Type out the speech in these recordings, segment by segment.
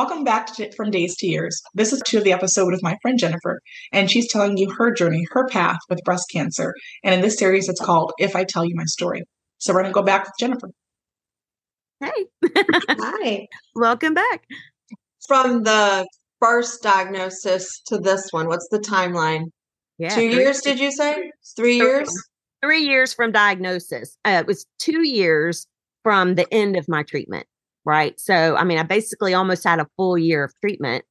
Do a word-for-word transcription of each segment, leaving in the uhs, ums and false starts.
Welcome back to From Days to Years. This is two of the episode with my friend Jennifer, and she's telling you her journey, her path with breast cancer. And in this series, it's called If I Tell You My Story. So we're going to go back with Jennifer. Hey. Hi. Welcome back. From the first diagnosis to this one, what's the timeline? Yeah, two years, did you say? Three years? Three years from diagnosis. Uh, it was two years from the end of my treatment. Right. So, I mean, I basically almost had a full year of treatment.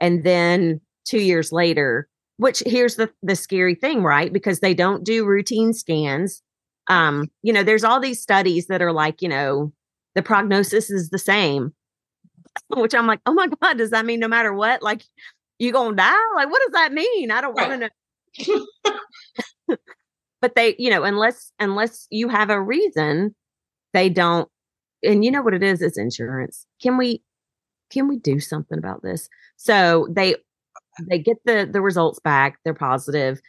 And then two years later, which here's the, the scary thing, right? Because they don't do routine scans. Um, you know, there's all these studies that are like, you know, the prognosis is the same, which I'm like, oh my God, does that mean no matter what, like you gonna die? Like, what does that mean? I don't want to know. But they, you know, unless, unless you have a reason, they don't. And you know what it is? It's insurance. Can we, can we do something about this? So they, they get the, the results back. They're positive.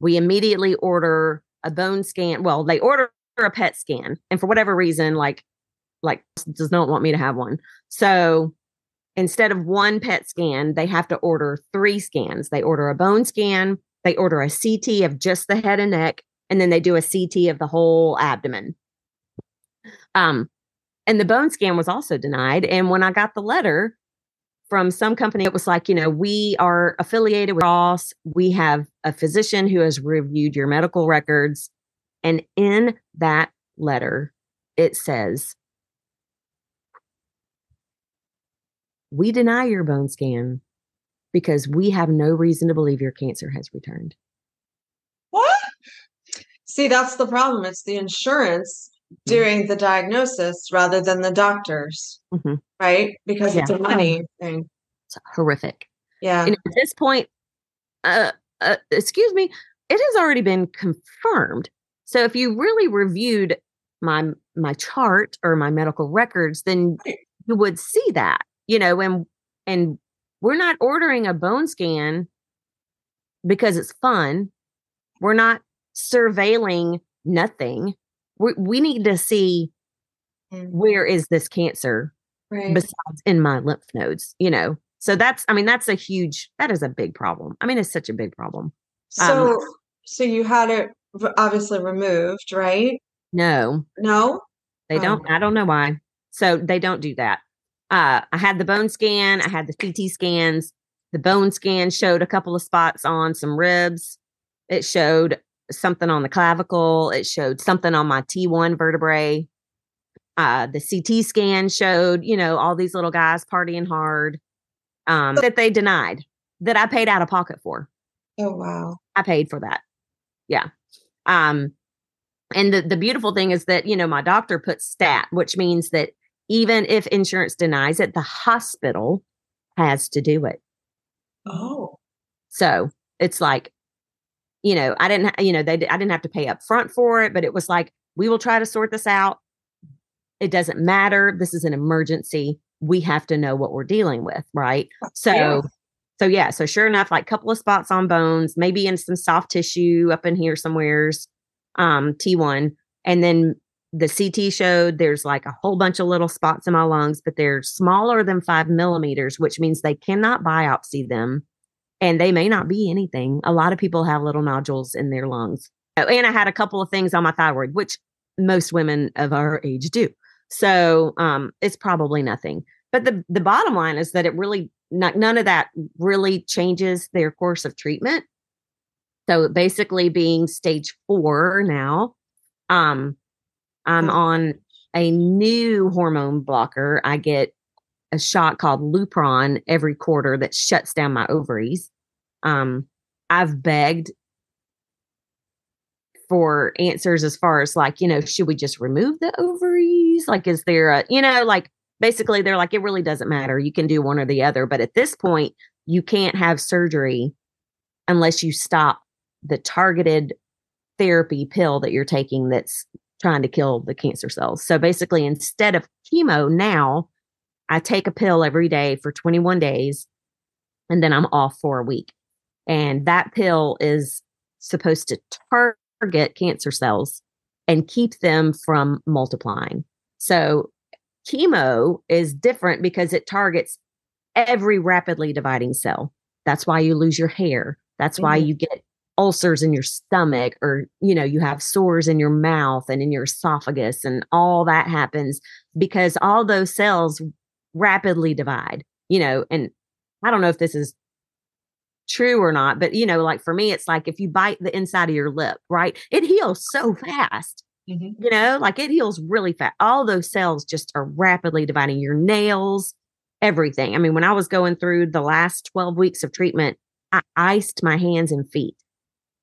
We immediately order a bone scan. Well, they order a P E T scan, and for whatever reason, like, like does not want me to have one. So instead of one P E T scan, they have to order three scans. They order a bone scan. They order a C T of just the head and neck. And then they do a C T of the whole abdomen. Um, And the bone scan was also denied. And when I got the letter from some company, it was like, you know, we are affiliated with Ross. We have a physician who has reviewed your medical records. And in that letter, it says, we deny your bone scan because we have no reason to believe your cancer has returned. What? See, that's the problem. It's the insurance during the diagnosis rather than the doctors, mm-hmm. right? Because yeah. it's a money thing. It's horrific. Yeah. And at this point, uh, uh, excuse me, it has already been confirmed. So if you really reviewed my my chart or my medical records, then you would see that, you know, and and we're not ordering a bone scan because it's fun. We're not surveilling nothing. We we need to see where is this cancer right. besides in my lymph nodes, you know? So that's, I mean, that's a huge, that is a big problem. I mean, it's such a big problem. So, um, so you had it obviously removed, right? No, no, they don't. Oh. I don't know why. So they don't do that. Uh, I had the bone scan. I had the C T scans. The bone scan showed a couple of spots on some ribs. It showed something on the clavicle. It showed something on my T one vertebrae. Uh, the C T scan showed, you know, all these little guys partying hard um, that they denied, that I paid out of pocket for. Oh, wow. I paid for that. Yeah. Um, and the, the beautiful thing is that, you know, my doctor put stat, which means that even if insurance denies it, the hospital has to do it. Oh. So it's like, you know, I didn't, you know, they, I didn't have to pay up front for it, but it was like, we will try to sort this out. It doesn't matter. This is an emergency. We have to know what we're dealing with. Right. So, yeah. so yeah. So sure enough, like a couple of spots on bones, maybe in some soft tissue up in here somewheres, um, T one. And then the C T showed there's like a whole bunch of little spots in my lungs, but they're smaller than five millimeters, which means they cannot biopsy them. And they may not be anything. A lot of people have little nodules in their lungs. And I had a couple of things on my thyroid, which most women of our age do. So um, it's probably nothing. But the, the bottom line is that it really, not, none of that really changes their course of treatment. So basically being stage four now, um, I'm on a new hormone blocker. I get a shot called Lupron every quarter that shuts down my ovaries. Um, I've begged for answers as far as like, you know, should we just remove the ovaries? Like, is there a, you know, like basically they're like, it really doesn't matter. You can do one or the other. But at this point, you can't have surgery unless you stop the targeted therapy pill that you're taking that's trying to kill the cancer cells. So basically, instead of chemo now, I take a pill every day for twenty-one days, and then I'm off for a week. And that pill is supposed to target cancer cells and keep them from multiplying. So chemo is different because it targets every rapidly dividing cell. That's why you lose your hair. That's mm-hmm. why you get ulcers in your stomach, or, you know, you have sores in your mouth and in your esophagus, and all that happens because all those cells rapidly divide, you know. And I don't know if this is true or not, but, you know, like for me, it's like if you bite the inside of your lip, right, it heals so fast, mm-hmm. you know, like it heals really fast. All those cells just are rapidly dividing. Your nails, everything. I mean, when I was going through the last twelve weeks of treatment, I iced my hands and feet.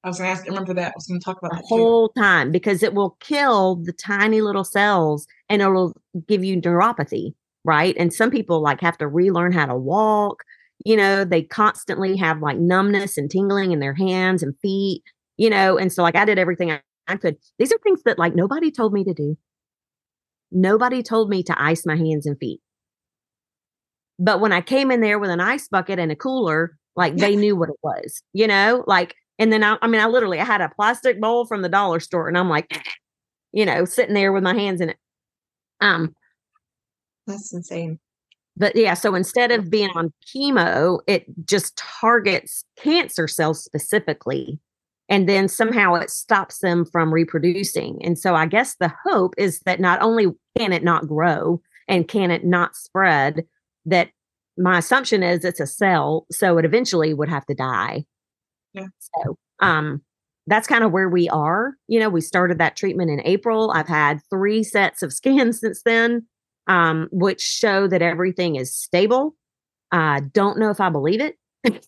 I was going to ask, remember that. I was going to talk about the that whole too. time, because it will kill the tiny little cells and it'll give you neuropathy, right? And some people like have to relearn how to walk. You know, they constantly have like numbness and tingling in their hands and feet, you know. And so like I did everything I, I could. These are things that like nobody told me to do. Nobody told me to ice my hands and feet. But when I came in there with an ice bucket and a cooler, like they knew what it was, you know, like. And then I, I mean, I literally, I had a plastic bowl from the dollar store, and I'm like, you know, sitting there with my hands in it. Um, That's insane. But yeah, so instead of being on chemo, it just targets cancer cells specifically. And then somehow it stops them from reproducing. And so I guess the hope is that not only can it not grow and can it not spread, that my assumption is it's a cell, so it eventually would have to die. Yeah. So um, that's kind of where we are. You know, we started that treatment in April. I've had three sets of scans since then, um, which show that everything is stable. I uh, don't know if I believe it. um,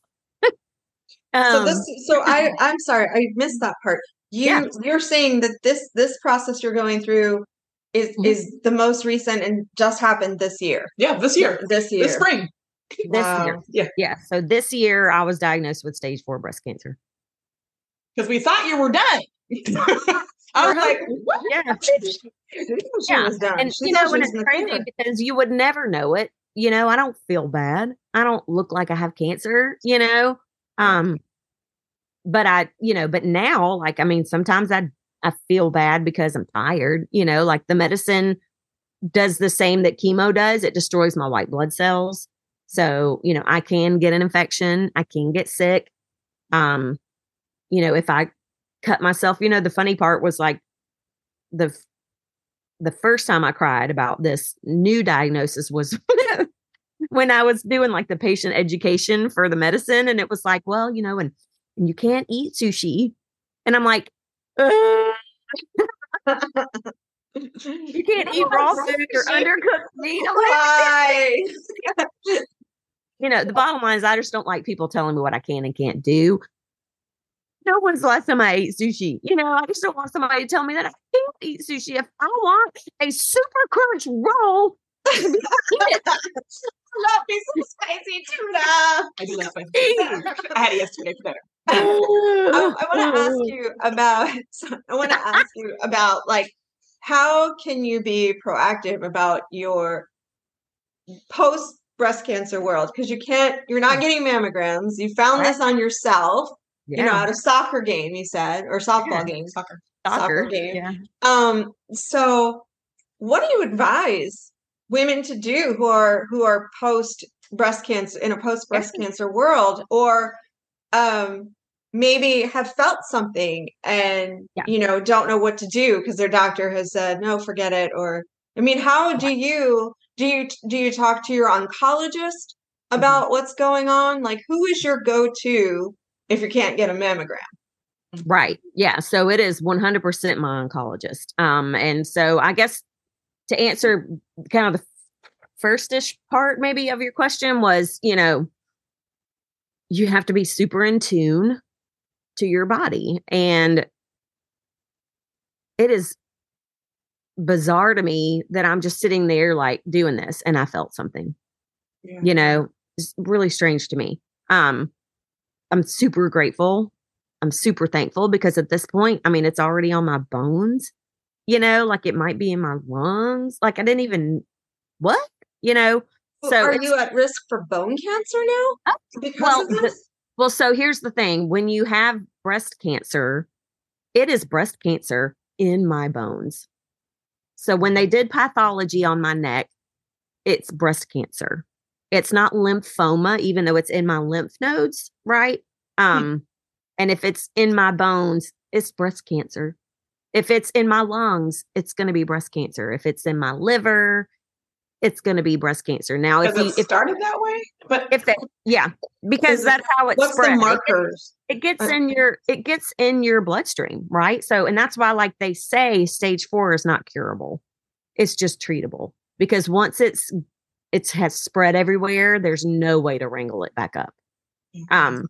so this, so I, I'm sorry, I missed that part. You, yeah. You're saying that this, this process you're going through is, mm-hmm. is the most recent and just happened this year. Yeah. This year, this year, this spring. This wow. year. Yeah. Yeah. So this year I was diagnosed with stage four breast cancer. Because we thought you were done. I was like, what? Yeah. yeah. Was done. And she you know, when it's crazy because you would never know it. You know, I don't feel bad. I don't look like I have cancer, you know. Um, but I, you know, but now, like, I mean, sometimes I I feel bad because I'm tired, you know, like the medicine does the same that chemo does. It destroys my white blood cells. So, you know, I can get an infection. I can get sick. Um, you know, if I cut myself, you know, the funny part was like the, the first time I cried about this new diagnosis was when I was doing like the patient education for the medicine. And it was like, well, you know, and, and you can't eat sushi. And I'm like, you can't eat raw food or undercooked meat. Why? You know, the bottom line is I just don't like people telling me what I can and can't do. No one's the last time I ate sushi. You know, I just don't want somebody to tell me that I can't eat sushi. If I want a super crunch roll, I love me some spicy tuna. I do love spicy tuna. I had it yesterday for dinner. I, I want to ask you about, I want to ask you about like, how can you be proactive about your post breast cancer world? Because you can't, you're not getting mammograms. You found this on yourself, yeah. you know, at a soccer game, you said, or softball yeah. game, soccer, soccer, soccer game. Yeah. Um, so what do you advise women to do who are, who are post breast cancer in a post breast yeah. cancer world, or, um, maybe have felt something and, yeah. you know, don't know what to do because their doctor has said, no, forget it. Or, I mean, how do you, Do you do you talk to your oncologist about mm-hmm. what's going on? Like, who is your go-to if you can't get a mammogram? Right. Yeah. So it is one hundred percent my oncologist. Um, and so I guess to answer kind of the first-ish part maybe of your question was, you know, you have to be super in tune to your body. And it is bizarre to me that I'm just sitting there like doing this and I felt something, yeah. you know, it's really strange to me. Um, I'm super grateful. I'm super thankful because at this point, I mean, it's already on my bones, you know, like it might be in my lungs. Like I didn't even, what, you know, well, so are you at risk for bone cancer now? Because well, of this? The, well, so here's the thing. When you have breast cancer, it is breast cancer in my bones. So when they did pathology on my neck, it's breast cancer. It's not lymphoma, even though it's in my lymph nodes, right? Um, and if it's in my bones, it's breast cancer. If it's in my lungs, it's going to be breast cancer. If it's in my liver, it's going to be breast cancer. Now, if you started that way, but if they, yeah, because that's how it's what's spread. The markers? It, it gets in your it gets in your bloodstream, right? So, and that's why, like they say, stage four is not curable; it's just treatable. Because once it's it has spread everywhere, there's no way to wrangle it back up. Um,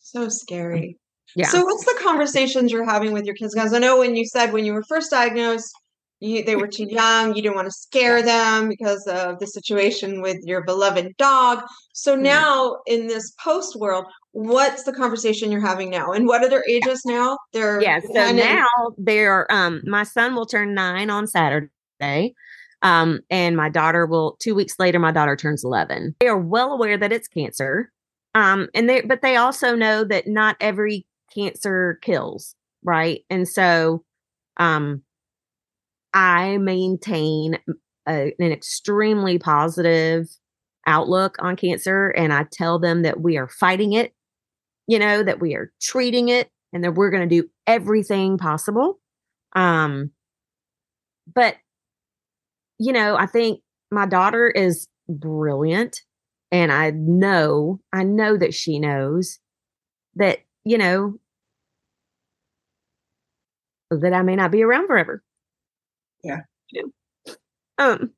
so scary. Yeah. So, what's the conversations you're having with your kids? Because I know when you said when you were first diagnosed. You, they were too young. You didn't want to scare them because of the situation with your beloved dog. So now in this post world, what's the conversation you're having now? And what are their ages now? They're yeah. So and- now they're, um, my son will turn nine on Saturday. Um, and my daughter will, two weeks later, my daughter turns eleven. They are well aware that it's cancer. Um, and they, but they also know that not every cancer kills. Right. And so, um, I maintain a, an extremely positive outlook on cancer, and I tell them that we are fighting it, you know, that we are treating it, and that we're going to do everything possible. Um, but, you know, I think my daughter is brilliant, and I know, I know that she knows that, you know, that I may not be around forever. Yeah. Um.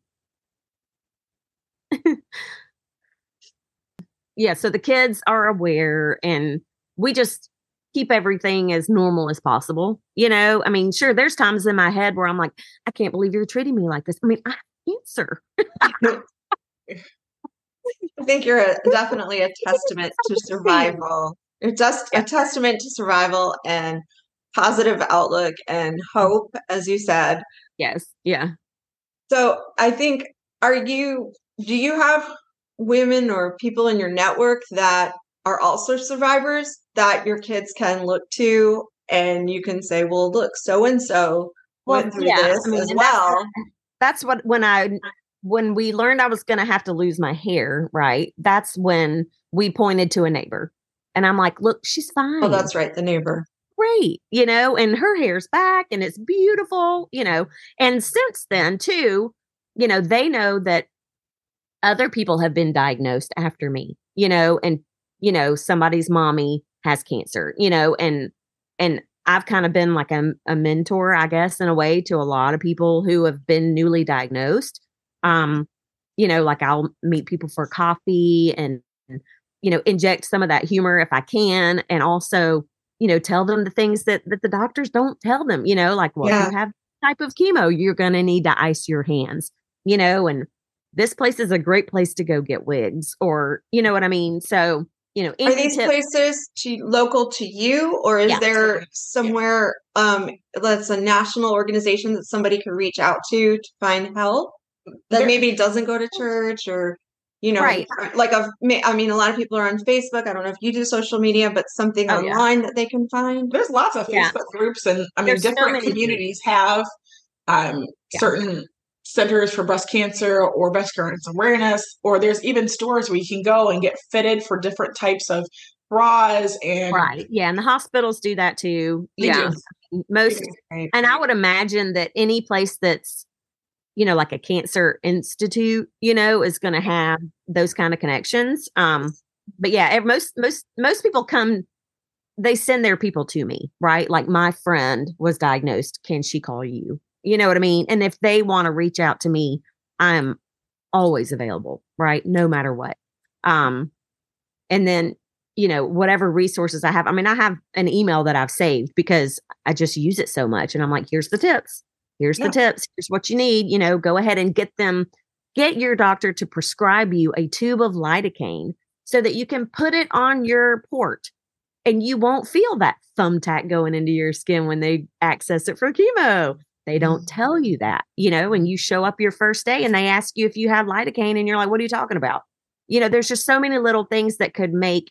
yeah. So the kids are aware, and we just keep everything as normal as possible. You know, I mean, sure, there's times in my head where I'm like, I can't believe you're treating me like this. I mean, I have cancer. I think you're a, definitely a testament to survival. You're just a testament to survival and positive outlook and hope, as you said. Yes. Yeah. So I think, are you, do you have women or people in your network that are also survivors that your kids can look to and you can say, well, look, so-and-so well, went through yeah, this I mean, as well. That's, that's what, when I, when we learned I was going to have to lose my hair, right. That's when we pointed to a neighbor and I'm like, look, she's fine. Oh, that's right. The neighbor. Great, you know, and her hair's back and it's beautiful, you know, and since then too, you know, they know that other people have been diagnosed after me, you know, and, you know, somebody's mommy has cancer, you know, and, and I've kind of been like a, a mentor, I guess, in a way to a lot of people who have been newly diagnosed. Um, you know, like I'll meet people for coffee and, and you know, inject some of that humor if I can. And also, you know, tell them the things that, that the doctors don't tell them, you know, like, well, yeah. If you have this type of chemo, you're going to need to ice your hands, you know, and this place is a great place to go get wigs or, you know what I mean? So, you know, are these tip- places to local to you or is yeah. there somewhere um, that's a national organization that somebody could reach out to to find help that maybe doesn't go to church or, you know, right. like, a, I mean, a lot of people are on Facebook. I don't know if you do social media, but something oh, online yeah. that they can find. There's lots of Facebook yeah. groups and I mean, There's different so communities have um, yeah. certain centers for breast cancer or breast cancer awareness, or there's even stores where you can go and get fitted for different types of bras. And right. Yeah. And the hospitals do that too. They yeah. Do. Most. Right. And I would imagine that any place that's, you know, like a cancer institute, you know, is going to have those kind of connections. Um, but yeah, most, most, most people come, they send their people to me, right? Like my friend was diagnosed. Can she call you? You know what I mean? And if they want to reach out to me, I'm always available, right? No matter what. Um, and then, you know, whatever resources I have, I mean, I have an email that I've saved because I just use it so much. And I'm like, here's the tips. Here's yeah. the tips. Here's what you need. You know, go ahead and get them, get your doctor to prescribe you a tube of lidocaine so that you can put it on your port and you won't feel that thumbtack going into your skin when they access it for chemo. They don't tell you that, you know, and you show up your first day and they ask you if you have lidocaine and you're like, what are you talking about? You know, there's just so many little things that could make,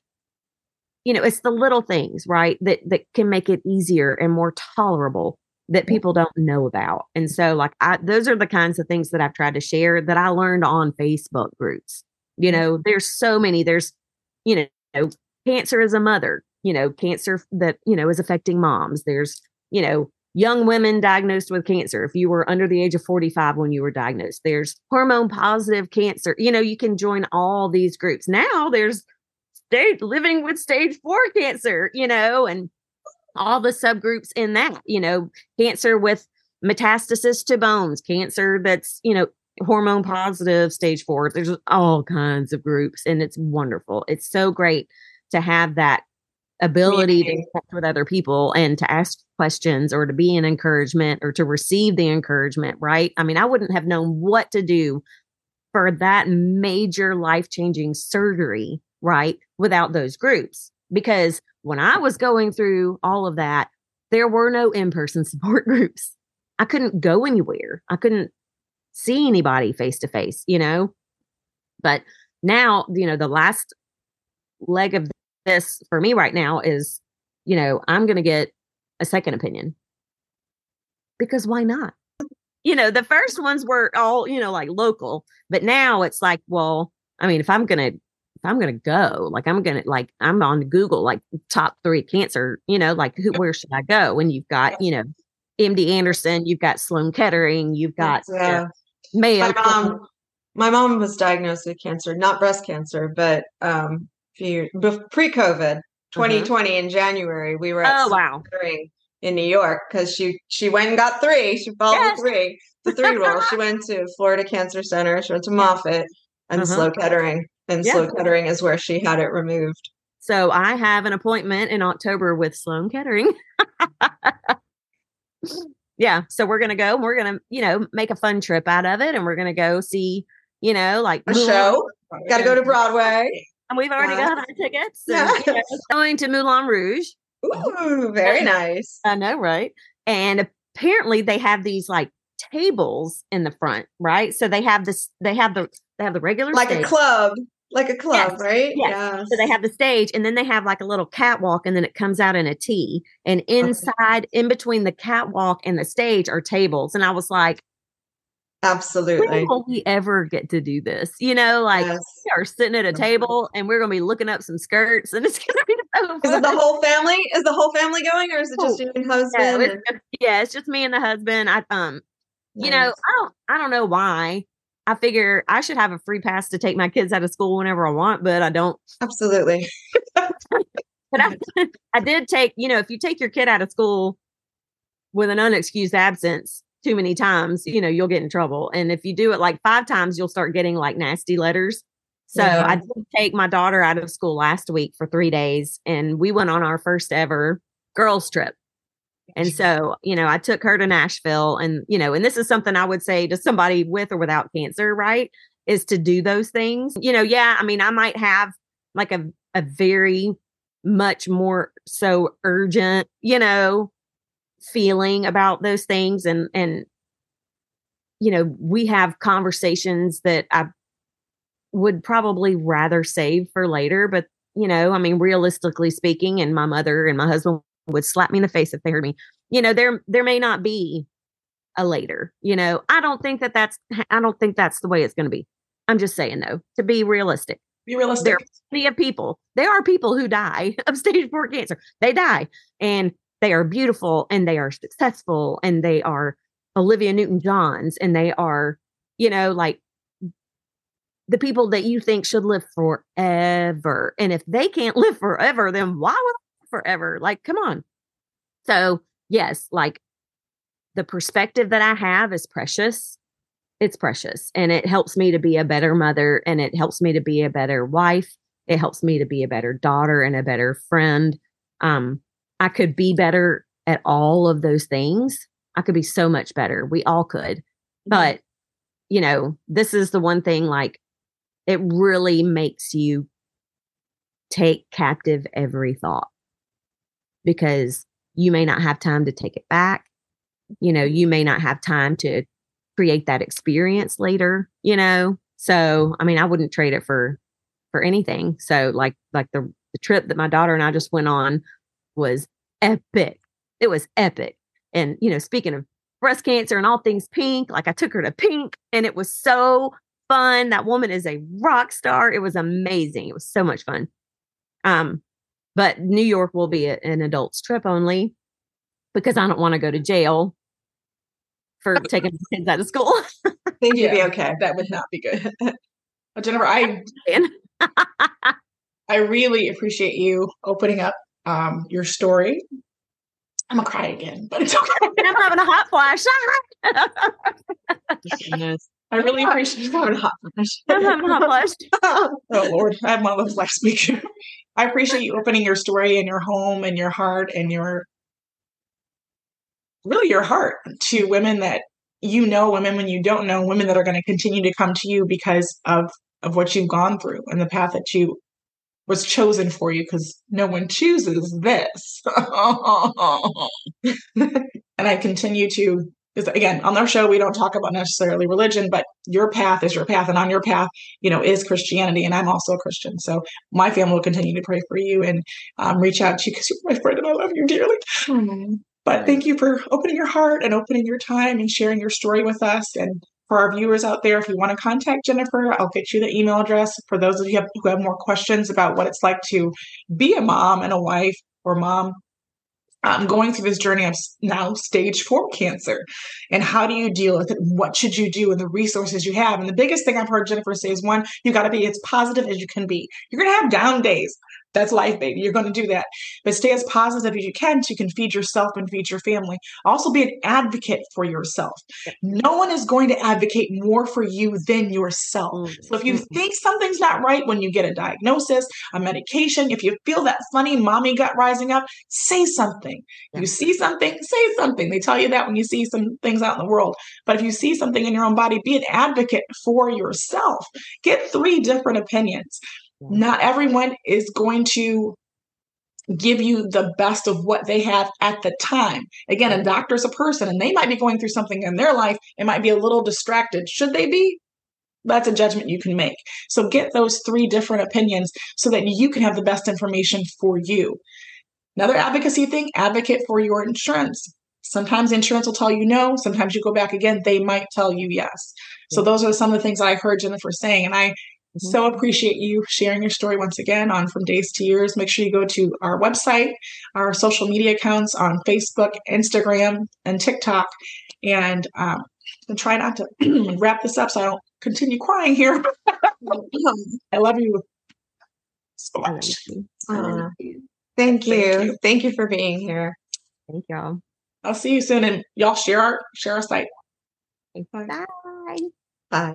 you know, it's the little things, right, that that can make it easier and more tolerable that people don't know about. And so like, I, those are the kinds of things that I've tried to share that I learned on Facebook groups, You know, there's so many, there's, you know, cancer as a mother, you know, cancer that, you know, is affecting moms. There's, you know, young women diagnosed with cancer. If you were under the age of forty-five when you were diagnosed, there's hormone positive cancer. You know, you can join all these groups. Now there's stage, living with stage four cancer, you know, and all the subgroups in that, you know, cancer with metastasis to bones, cancer that's, you know, hormone positive stage four. There's all kinds of groups, and it's wonderful. It's so great to have that ability to connect with other people and to ask questions or to be an encouragement or to receive the encouragement, right? I mean, I wouldn't have known what to do for that major life-changing surgery, right, without those groups. Because when I was going through all of that, there were no in-person support groups. I couldn't go anywhere. I couldn't see anybody face-to-face, you know? But now, you know, the last leg of this for me right now is, you know, I'm going to get a second opinion, because why not? You know, the first ones were all, you know, like local, but now it's like, well, I mean, if I'm going to, if I'm going to go, like, I'm going to, like, I'm on Google, like top three cancer, you know, like who, where should I go? And you've got, you know, M D Anderson, you've got Sloan Kettering, you've got yeah. uh, Mayo. My mom, my mom was diagnosed with cancer, not breast cancer, but um, pre- pre-COVID, twenty twenty mm-hmm. in January, we were at oh, wow. three in New York, because she, she went and got three. She followed yes. the three, the three rule. She went to Florida Cancer Center. She went to Moffitt and mm-hmm. Sloan Kettering. And yeah. Sloan Kettering is where she had it removed. So I have an appointment in October with Sloan Kettering. Yeah. So we're going to go, and we're going to, you know, make a fun trip out of it. And we're going to go see, you know, like a Moulin show. Got to go to Broadway. And we've already yeah. got our tickets. So, yeah. you know, going to Moulin Rouge. Ooh, very nice. I know. Right. And apparently they have these like tables in the front. Right. So they have this, they have the, they have the regular, like stage. a club, like a club, yes. right? Yes. Yeah. So they have the stage, and then they have like a little catwalk, and then it comes out in a T, and inside, okay. in between the catwalk and the stage are tables. And I was like, absolutely. When will we ever get to do this? You know, like yes. we are sitting at a table, and we're going to be looking up some skirts, and it's going to be so fun. Is it the whole family? Is the whole family going, or is it just you and husband? Yeah, it's just, yeah, it's just me and the husband. I um, nice. you know, I don't, I don't know why. I figure I should have a free pass to take my kids out of school whenever I want, but I don't. Absolutely. But I, I did take, you know, if you take your kid out of school with an unexcused absence too many times, you know, you'll get in trouble. And if you do it like five times, you'll start getting like nasty letters. So yeah. I did take my daughter out of school last week for three days and we went on our first ever girls trip. And so, you know, I took her to Nashville, and, you know, and this is something I would say to somebody with or without cancer, right, is to do those things. You know, yeah, I mean, I might have like a, a very much more so urgent, you know, feeling about those things. And, and, you know, we have conversations that I would probably rather save for later. But, you know, I mean, realistically speaking, and my mother and my husband would slap me in the face if they heard me, you know, there, there may not be a later, you know, I don't think that that's, I don't think that's the way it's going to be. I'm just saying though, to be realistic, be realistic. There are plenty of people. There are people who die of stage four cancer. They die, and they are beautiful, and they are successful, and they are Olivia Newton Johns, and they are, you know, like the people that you think should live forever. And if they can't live forever, then why would forever? Like, come on. So yes, like the perspective that I have is precious. It's precious. And it helps me to be a better mother. And it helps me to be a better wife. It helps me to be a better daughter and a better friend. Um, I could be better at all of those things. I could be so much better. We all could. But, you know, this is the one thing, like, it really makes you take captive every thought, because you may not have time to take it back. You know, you may not have time to create that experience later, you know? So, I mean, I wouldn't trade it for, for anything. So like, like the, the trip that my daughter and I just went on was epic. It was epic. And, you know, speaking of breast cancer and all things Pink, like I took her to Pink, and it was so fun. That woman is a rock star. It was amazing. It was so much fun. Um, but New York will be a, an adults trip only because I don't want to go to jail for taking kids out of school. I think you'd be okay. That would not be good. Well, Jennifer, I I really appreciate you opening up um, your story. I'm gonna cry again, but it's okay. I'm having a hot flash. I really appreciate you having a hot flash. I'm having a hot flash. Oh Lord, I had one of those last week. I appreciate you opening your story and your home and your heart and your really your heart to women that you know, women when you don't know, women that are going to continue to come to you because of of what you've gone through and the path that you was chosen for you, because no one chooses this. And I continue to, because again, on our show, we don't talk about necessarily religion, but your path is your path. And on your path, you know, is Christianity. And I'm also a Christian. So my family will continue to pray for you and um, reach out to you because you're my friend and I love you dearly. Mm-hmm. But thank you for opening your heart and opening your time and sharing your story with us. And for our viewers out there, if you want to contact Jennifer, I'll get you the email address. For those of you who have, who have more questions about what it's like to be a mom and a wife or mom, um, going through this journey of now stage four cancer, and how do you deal with it? And what should you do? And the resources you have. And the biggest thing I've heard Jennifer say is one, you got to be as positive as you can be. You're going to have down days. That's life, baby. You're going to do that. But stay as positive as you can so you can feed yourself and feed your family. Also be an advocate for yourself. No one is going to advocate more for you than yourself. So if you think something's not right when you get a diagnosis, a medication, if you feel that funny mommy gut rising up, say something. You see something, say something. They tell you that when you see some things out in the world. But if you see something in your own body, be an advocate for yourself. Get three different opinions. Not everyone is going to give you the best of what they have at the time. Again, a doctor is a person and they might be going through something in their life and might be a little distracted. Should they be? That's a judgment you can make. So get those three different opinions so that you can have the best information for you. Another advocacy thing, advocate for your insurance. Sometimes insurance will tell you no. Sometimes you go back again. They might tell you yes. So those are some of the things that I heard Jennifer saying. And I so appreciate you sharing your story once again on From Days to Years. Make sure you go to our website, our social media accounts on Facebook, Instagram, and TikTok. And um, try not to wrap this up so I don't continue crying here. I love you so much. Uh, thank you. Thank you. Thank you for being here. Thank y'all. I'll see you soon. And y'all share our, share our site. Bye. Bye.